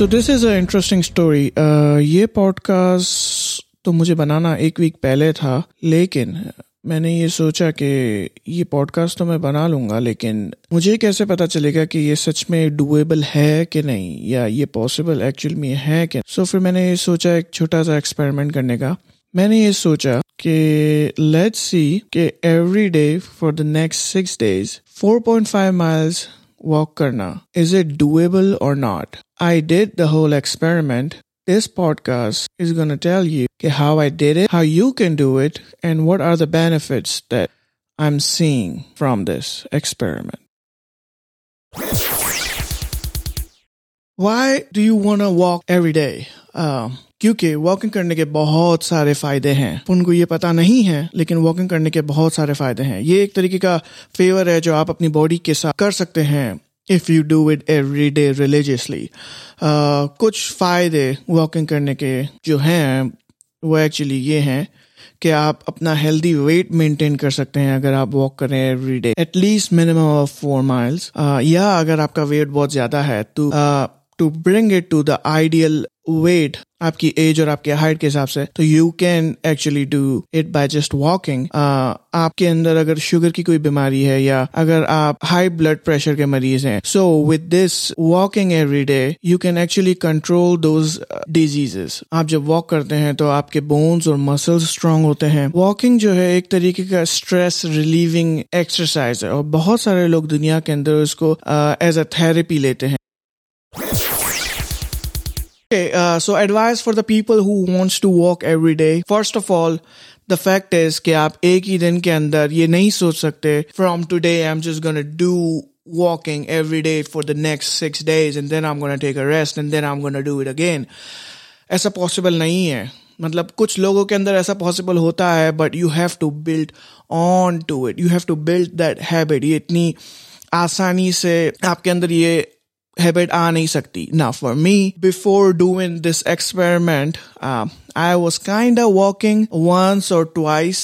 So this is an interesting story. ये podcast तो मुझे बनाना एक वीक पहले था, लेकिन मैंने ये सोचा कि ये पॉडकास्ट तो मैं बना लूँगा, लेकिन मुझे कैसे पता चलेगा कि ये सच में डूएबल है कि नहीं, या ये पॉसिबल एक्चुअल में है कि। सो फिर मैंने सोचा एक छोटा सा एक्सपेरिमेंट करने का। मैंने ये सोचा कि लेट्स सी कि every day for the next 6 days 4.5 miles walk करना, इज इट डूएबल और not. I did the whole experiment. This podcast is going to tell you how I did it, how you can do it, and what are the benefits that I'm seeing from this experiment. Why do you want to walk every day? क्योंकि walking करने के बहुत सारे फायदे हैं। उनको ये पता नहीं है, लेकिन वॉकिंग करने के बहुत सारे फायदे हैं। ये एक तरीके का फेवर है जो आप अपनी बॉडी के साथ कर सकते हैं if you do it every day religiously. कुछ फायदे वॉकिंग करने के जो हैं वो एक्चुअली ये हैं कि आप अपना हेल्दी वेट मेंटेन कर सकते हैं अगर आप वॉक करें every day at least minimum of 4 miles, या अगर आपका वेट बहुत ज़्यादा है तो to bring it to the ideal weight, आपकी एज और आपके हाइट के हिसाब से, तो you can actually do it by just walking. आपके अंदर अगर शुगर की कोई बीमारी है या अगर आप हाई ब्लड प्रेशर के मरीज हैं, so with this walking every day you can actually control those diseases. आप जब वॉक करते हैं तो आपके बोन्स और मसल्स स्ट्रांग होते हैं। वॉकिंग जो है एक तरीके का स्ट्रेस रिलीविंग एक्सरसाइज है और बहुत सारे लोग दुनिया के अंदर इसको एज अ थेरेपी लेते हैं। Okay, so advice for the people who wants to walk every day. First of all, the fact is कि आप एक ही दिन के अंदर ये नहीं सोच सकते from today I'm just gonna do walking every day for the next 6 days and then I'm gonna take a rest and then I'm gonna do it again. ऐसा possible नहीं है। मतलब कुछ लोगों के अंदर ऐसा possible होता है, but you have to build on to it. You have to build that habit. ये इतनी आसानी से आपके अंदर ये habit aa nahi sakti. Now for me, before doing this experiment, I was kind of walking once or twice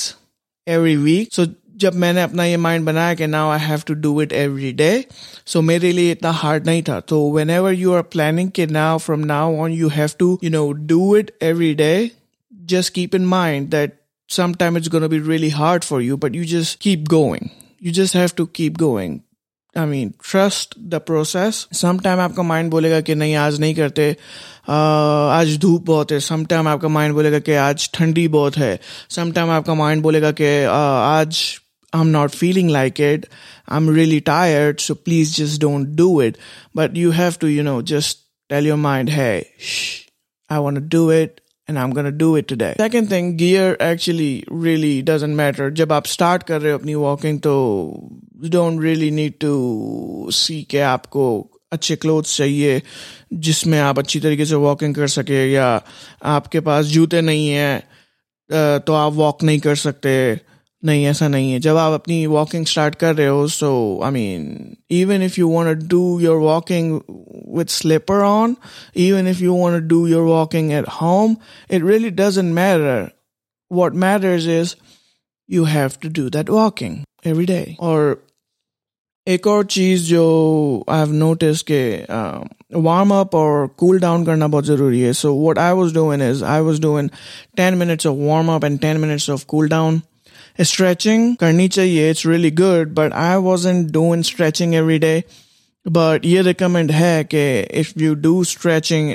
every week. So jab maine apna ye mind banaya ki now I have to do it every day, so mere liye itna hard nahi tha. So whenever you are planning ki now from now on you have to, you know, do it every day, just keep in mind that sometime it's going to be really hard for you, but you just keep going. You just have to keep going. I mean, trust the process. Sometime आपका mind बोलेगा कि नहीं आज नहीं करते, आज धूप बहुत है। Sometime आपका mind बोलेगा कि आज ठंडी बहुत है। Sometime आपका mind बोलेगा कि आज I'm not feeling like it, I'm really tired, so please just don't do it. But you have to, you know, just tell your mind, hey, I want to do it and I'm going to do it today. Second thing, gear actually really doesn't matter. जब आप start कर रहे हो अपनी walking तो you don't really need to see कि आपको अच्छे clothes चाहिए जिसमें आप अच्छी तरीके से walking कर सके, या आपके पास जूते नहीं है तो आप walk नहीं कर सकते। नहीं, ऐसा नहीं है। जब आप अपनी walking start कर रहे हो, so I mean, even if you want to do your walking with slipper on, even if you want to do your walking at home, it really doesn't matter. What matters is you have to do that walking every day. और एक और चीज़ जो I have notice के warm up और cool down करना बहुत ज़रूरी है। So what I was doing is I was doing 10 minutes of warm up and 10 minutes of cool down. Stretching करनी चाहिए, it's really good, but I wasn't doing stretching every day. But ये recommend है कि if you do stretching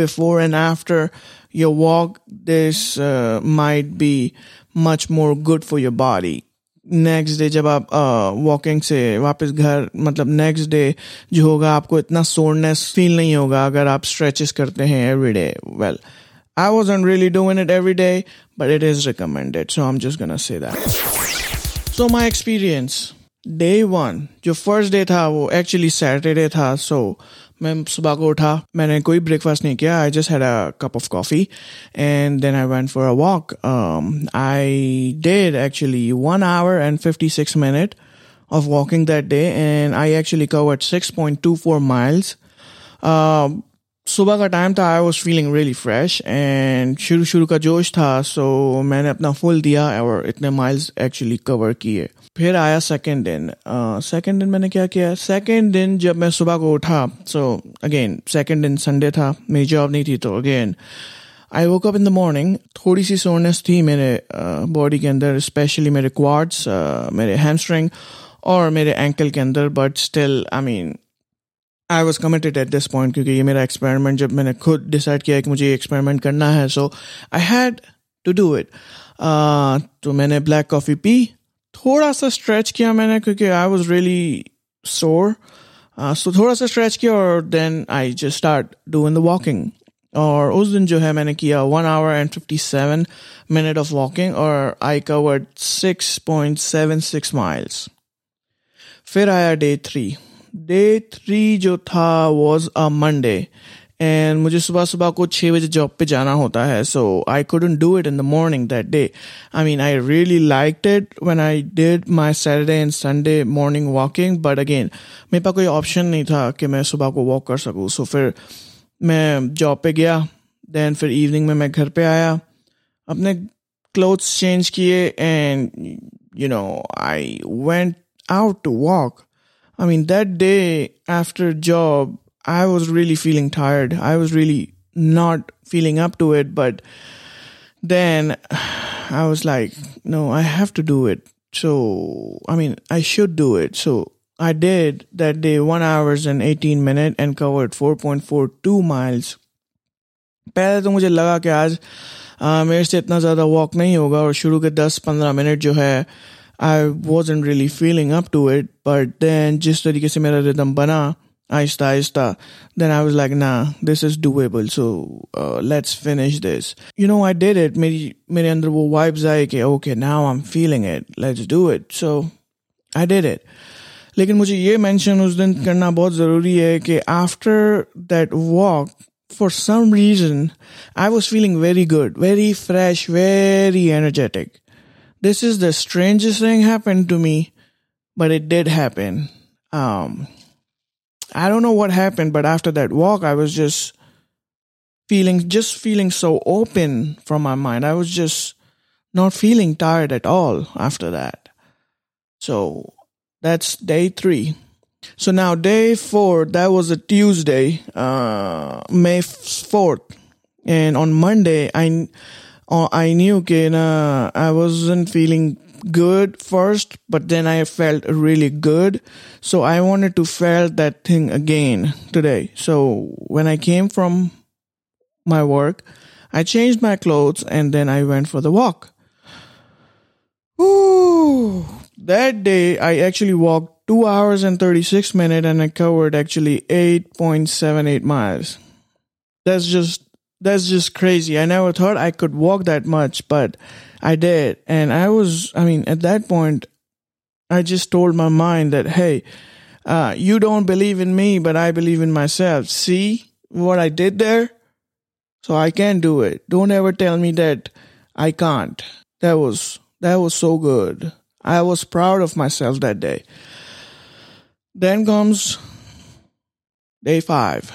before and after your walk, this might be much more good for your body. Next day जब आप walking से वापस घर, मतलब next day जो होगा आपको इतना soreness feel नहीं होगा अगर आप stretches करते हैं every day. Well, I wasn't really doing it every day, but it is recommended, so I'm just gonna say that. So my experience, Day 1, जो first day था वो actually Saturday था, so मैं सुबह को उठा, मैंने कोई ब्रेकफास्ट नहीं किया। I just had a cup of coffee and then I went for a walk. I did actually 1 hour and 56 minutes of walking that day and I actually covered 6.24 miles. सुबह का टाइम था, I was feeling really fresh and शुरू का जोश था, सो मैंने अपना full दिया और इतने माइल्स एक्चुअली कवर किए। फिर आया सेकेंड दिन। सेकेंड दिन मैंने क्या किया, सेकेंड दिन जब मैं सुबह को उठा, सो अगेन सेकेंड दिन संडे था, मेरी जॉब नहीं थी, तो again I woke up in the morning. थोड़ी सी सोरनेस थी मेरे बॉडी के अंदर, स्पेशली मेरे क्वाड्स, मेरे हैमस्ट्रिंग और मेरे एंकल के अंदर, but still I mean I was committed at this point, क्योंकि ये मेरा एक्सपेरिमेंट, जब मैंने खुद डिसाइड किया कि मुझे ये एक्सपेरिमेंट करना है, so I had to do it. तो मैंने ब्लैक कॉफ़ी पी, थोड़ा सा स्ट्रेच किया मैंने, क्योंकि आई वॉज रियली सोर, सो थोड़ा सा स्ट्रेच किया और then I just start doing the walking. और उस दिन जो है मैंने किया 1 hour and 57 minutes of walking और आई कवर्ड 6.76 miles। फिर आया डे थ्री। डे थ्री जो था वॉज अ मंडे एंड मुझे सुबह सुबह को 6 बजे जॉब पे जाना होता है, so I couldn't do it in the morning that day. I mean I really liked it when I did my Saturday and Sunday morning walking, but again मेरे पास कोई ऑप्शन नहीं था कि मैं सुबह को वॉक कर सकूँ। सो फिर मैं जॉब पे गया, देन फिर इवनिंग में मैं घर पे आया, अपने क्लोथ्स चेंज किए and you know I went out to walk. I mean, that day after job, I was really feeling tired. I was really not feeling up to it. But then I was like, no, I have to do it. So, I mean, I should do it. So I did that day 1 hour and 18 minutes and covered 4.42 miles. पहले तो मुझे लगा कि आज मेरे से इतना ज़्यादा walk नहीं होगा और शुरू के 10-15 मिनट जो है I wasn't really feeling up to it, but then जिस तरीके से मेरा रिदम बना Aahista Aahista, then I was like, nah, this is doable, so let's finish this. You know, I did it. मेरे अंदर वो vibes आए कि okay, now I'm feeling it, let's do it. So I did it. लेकिन मुझे ये mention उस दिन करना बहुत ज़रूरी है कि after that walk, for some reason, I was feeling very good, very fresh, very energetic. This is the strangest thing happened to me, but it did happen. I don't know what happened, but after that walk, I was just feeling so open from my mind. I was just not feeling tired at all after that. So that's day three. So now day four, that was a Tuesday, May 4th. And on Monday, I knew that I wasn't feeling good first, but then I felt really good. So I wanted to feel that thing again today. So when I came from my work, I changed my clothes and then I went for the walk. Ooh, that day, I actually walked 2 hours and 36 minutes and I covered actually 8.78 miles. That's just crazy. I never thought I could walk that much, but I did. And at that point, I just told my mind that, hey, you don't believe in me, but I believe in myself. See what I did there? So I can do it. Don't ever tell me that I can't. That was so good. I was proud of myself that day. Then comes day five.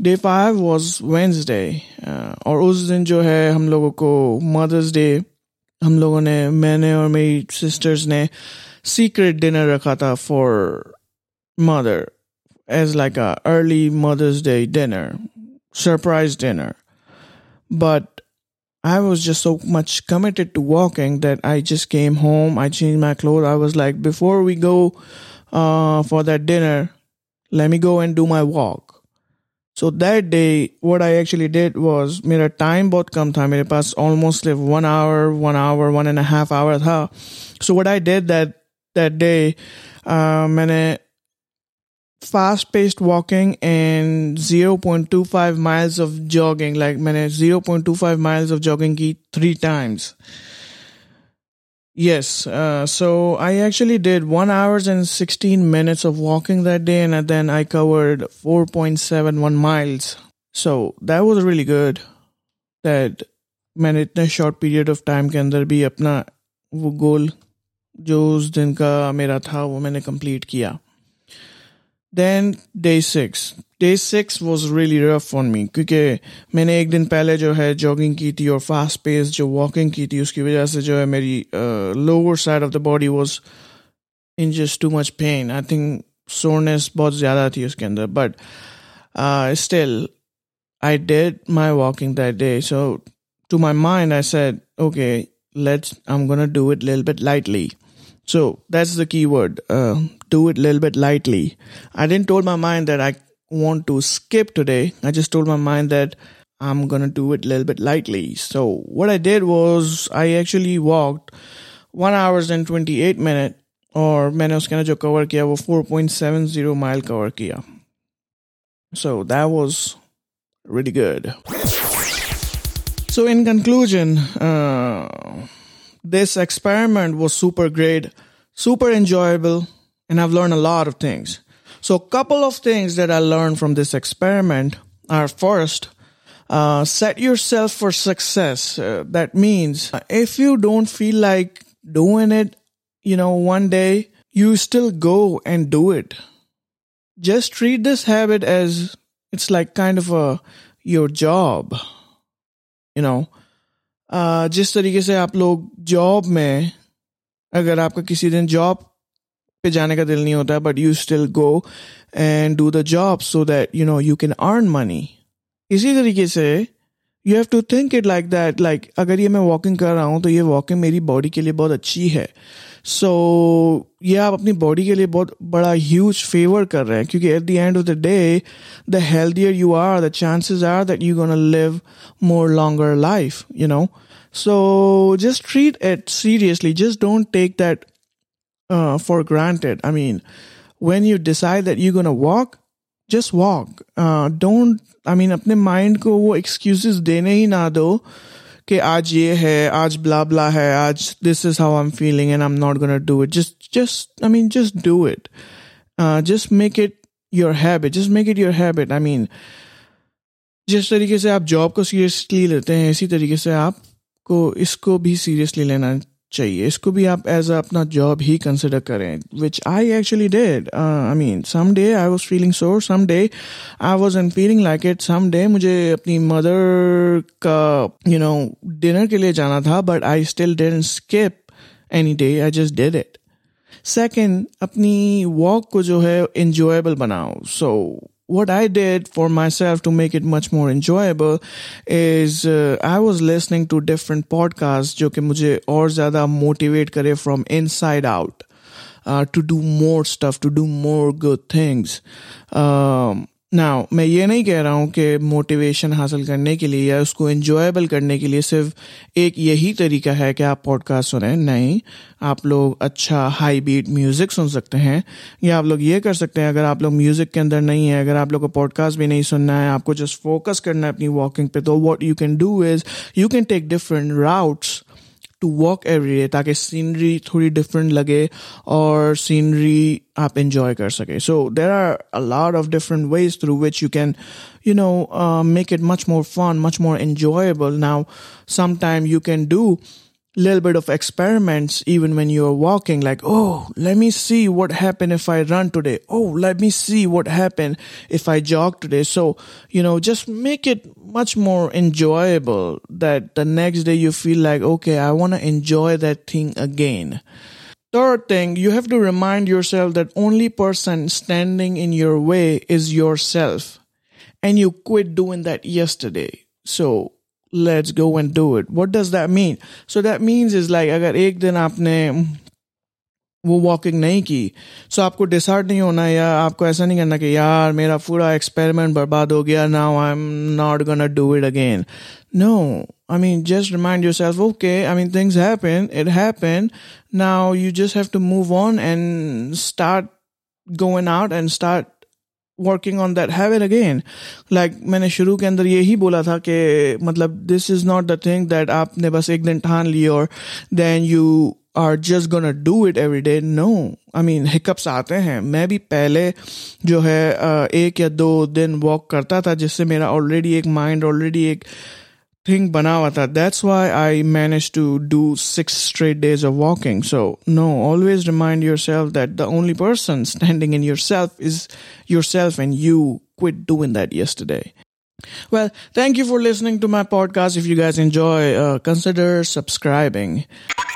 Day five was Wednesday और उस दिन जो है हम लोगों को mother's day, हम लोगों ने, मैंने और मेरी सिस्टर्स ने सीक्रेट डिनर रखा था for mother as like a early mother's day dinner, surprise dinner. But I was just so much committed to walking that I just came home, I change my cloth, I was like before we go for that dinner, let me go and do my walk. So that day, what I actually did was, मेरा time बहुत कम था, मेरे पास almost like 1 hour, 1 and a half hour था. So what I did that day, मैंने fast-paced walking and 0.25 miles of jogging, like मैंने 0.25 miles of jogging की 3 times. Yes, so I actually did 1 hours and 16 minutes of walking that day and then I covered 4.71 miles. So that was really good that मैंने इतने short period of time के अंदर भी अपना वो goal जो उस दिन का मेरा था वो मैंने complete किया. Then day 6. Day 6 was really rough on me क्योंकि मैंने एक दिन पहले जो है जॉगिंग की थी और फास्ट पेस जो वॉकिंग की थी उसकी वजह से जो है मेरी lower side of the body was in just too much pain. I think soreness बहुत ज़्यादा थी उसके अंदर. But still I did my walking that day. So to my mind I said okay let's I am gonna do it little bit lightly. So that's the key word. Do it a little bit lightly. I didn't told my mind that I want to skip today. I just told my mind that I'm going to do it a little bit lightly. So what I did was I actually walked 1 hours and 28 minutes और मैंने उसके अंदर जो cover किया वो 4.70 mile cover किया. So that was really good. So in conclusion, this experiment was super great, super enjoyable, and I've learned a lot of things. So a couple of things that I learned from this experiment are first, set yourself for success. That means if you don't feel like doing it, one day, you still go and do it. Just treat this habit as it's like kind of your job, जिस तरीके से आप लोग job में अगर आपका किसी दिन जॉब पे जाने का दिल नहीं होता but you still go and do the job so that you can earn money. इसी तरीके से you have to think it like that. Like अगर ये मैं वॉकिंग कर रहा हूँ तो ये वॉकिंग मेरी बॉडी के लिए बहुत अच्छी है. सो ये आप अपनी बॉडी के लिए बहुत बड़ा ह्यूज फेवर कर रहे हैं क्योंकि at the end of the day the healthier you are the chances are that you gonna live more longer life. So just treat it seriously. Just don't take that for granted. I mean, when you decide that you're going to walk, just walk. अपने mind को वो excuses देने ही ना दो कि आज ये है, आज blah blah है, आज this is how I'm feeling and I'm not going to do it. Just do it. Just make it your habit. जिस तरीके से आप job को seriously लेते हैं, इसी तरीके से आप को इसको भी सीरियसली लेना चाहिए. इसको भी आप एज अपना जॉब ही कंसिडर करें which I actually did. Some day I was feeling sore, some day I wasn't feeling like it, some day मुझे अपनी मदर का डिनर के लिए जाना था but I still didn't skip any day, I just did it. Second, अपनी walk को जो है इंजॉयबल बनाओ. सो what I did for myself to make it much more enjoyable is I was listening to different podcasts जो कि मुझे और ज़्यादा motivate करे from inside out to do more stuff, to do more good things. Now मैं ये नहीं कह रहा हूँ कि motivation हासिल करने के लिए या उसको enjoyable करने के लिए सिर्फ एक यही तरीका है कि आप podcast सुनें. नहीं, आप लोग अच्छा हाई बीट म्यूज़िक सुन सकते हैं या आप लोग ये कर सकते हैं अगर आप लोग म्यूज़िक के अंदर नहीं है, अगर आप लोग को पॉडकास्ट भी नहीं सुनना है, आपको जस्ट फोकस करना है अपनी वॉकिंग पे, तो what you can do is you can take different routes to walk every day ताकि सीनरी थोड़ी डिफरेंट लगे और सीनरी आप इंजॉय कर सकें. So there are a lot of different ways through which you can make it much more fun, much more enjoyable. Now sometime you can do little bit of experiments even when you're walking, like, oh, let me see what happened if I run today. Oh, let me see what happened if I jog today. So, just make it much more enjoyable that the next day you feel like, okay, I want to enjoy that thing again. Third thing, you have to remind yourself that only person standing in your way is yourself. And you quit doing that yesterday. So, let's go and do it. What does that mean? So that means is like अगर एक दिन आपने वो walking नहीं की, so आपको decide नहीं होना या आपको ऐसा नहीं करना कि यार मेरा पूरा experiment बर्बाद हो गया, now I'm not gonna do it again. No, just remind yourself, okay, things happen, it happened. Now you just have to move on and start going out and start working on that habit again. Like मैंने शुरू के अंदर यही बोला था कि मतलब this is not the thing that आपने बस एक दिन ठान ली और then you are just gonna do it every day. No, hiccups आते हैं. मैं भी पहले जो है 1 या 2 दिन walk करता था जिससे मेरा already एक mind, already एक thing bana hua tha. That's why I managed to do 6 straight days of walking. So no, always remind yourself that the only person standing in yourself is yourself, and you quit doing that yesterday. Well, thank you for listening to my podcast. If you guys enjoy, consider subscribing.